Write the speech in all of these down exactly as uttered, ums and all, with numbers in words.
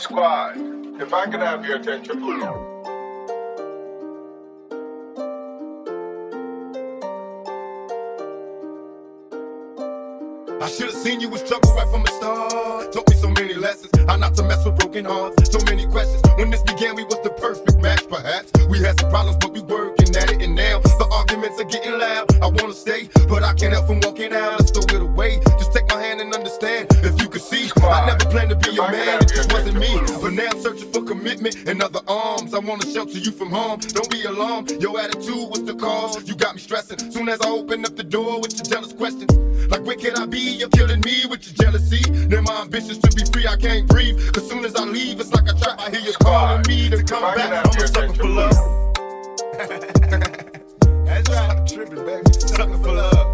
Squad, if I could have your attention, please. I should have seen you with trouble right from the start. Taught me so many lessons, how not to mess with broken hearts. So many questions. When this began, we was the perfect match, perhaps. We had some problems, but we working at it, and now the arguments are getting loud. I want to stay, but I can't help from walking out. Let's throw it away. Just take my hand and understand. If you could see, I never planned to be your man. It just wasn't me. But now I'm searching for commitment and other arms. I want to shelter you from harm. Don't be alarmed. Your attitude was the cause. You got me stressing. Soon as I open up the door with your jealous questions, like where can I be? You're killing me with your jealousy. Now my ambitions to be free, I can't breathe. Cause soon as I leave, it's like a trap. I hear you calling me to come back. I'm a sucker for love. That's right, I'm tripping, baby. Sucker for love.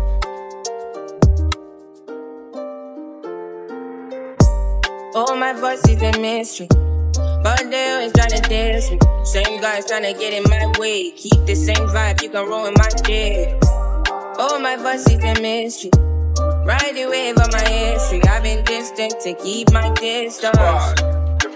Oh, my voice is a mystery, but they always tryna diss me. Same guys tryna get in my way. Keep the same vibe, you can ruin my day. Oh, my voice is a mystery. Ride the wave of my history. I've been distant to keep my distance. If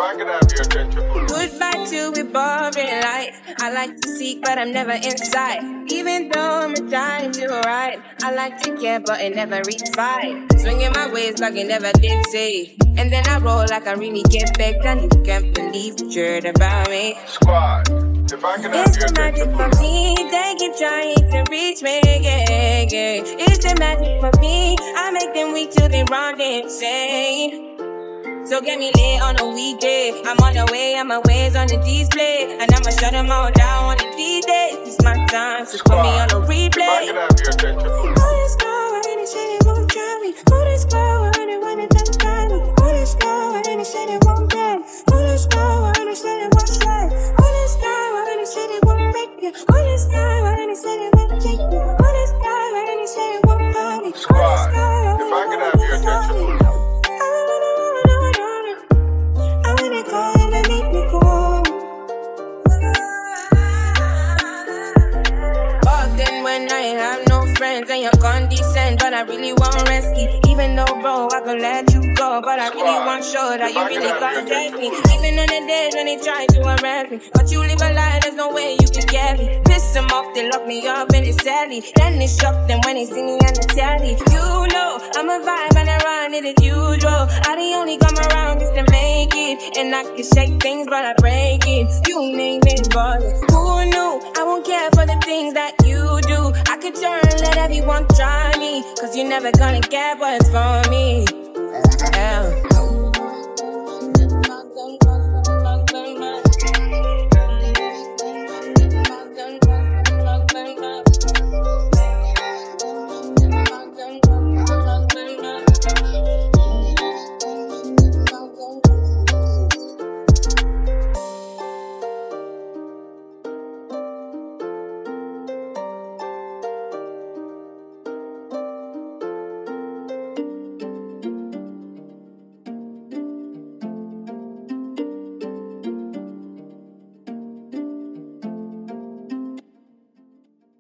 I could have your attention. Goodbye to a boring life. I like to seek, but I'm never inside. Even though I'm trying to ride, I like to care, but it never reaches right. Swinging my ways like it never did say. And then I roll like I really get back. And you can't believe what you heard about me. Squad, if I can have your attention, it's the magic for me. They keep trying to reach me, yeah, yeah. It's the magic for me. I make them weak till they run insane. So get me lit on a weekday. I'm on the way, and my ways on the display. And I'ma shut them all down on the D-Day. It's my time, so put me on a replay. If I can have your attention, please. Squad, in the city won't drive me. Squad, I really wanna talk about me. Squad, in the city won't die. Squad, in the city won't die. Squad, in the city won't break me. Squad, in the city won't kick me. Squad, in the city won't find me. Squad, if I can have your attention, please. And you're condescend, but I really want rescue. Even though, bro, I could let you go, but I really want sure that you really gon' take me. Even on the days when they try to arrest me, but you live a lie, there's no way you can get me. Piss them off, they lock me up and it's sadly. Then they shock them when they see me on the telly. You know, I'm a vibe and I run it as usual. I the only come around just to make it. And I can shake things, but I break it. You name it, but who knew? I won't care for the things that you do. I could turn, let everyone try me, cause you're never gonna get what's for me.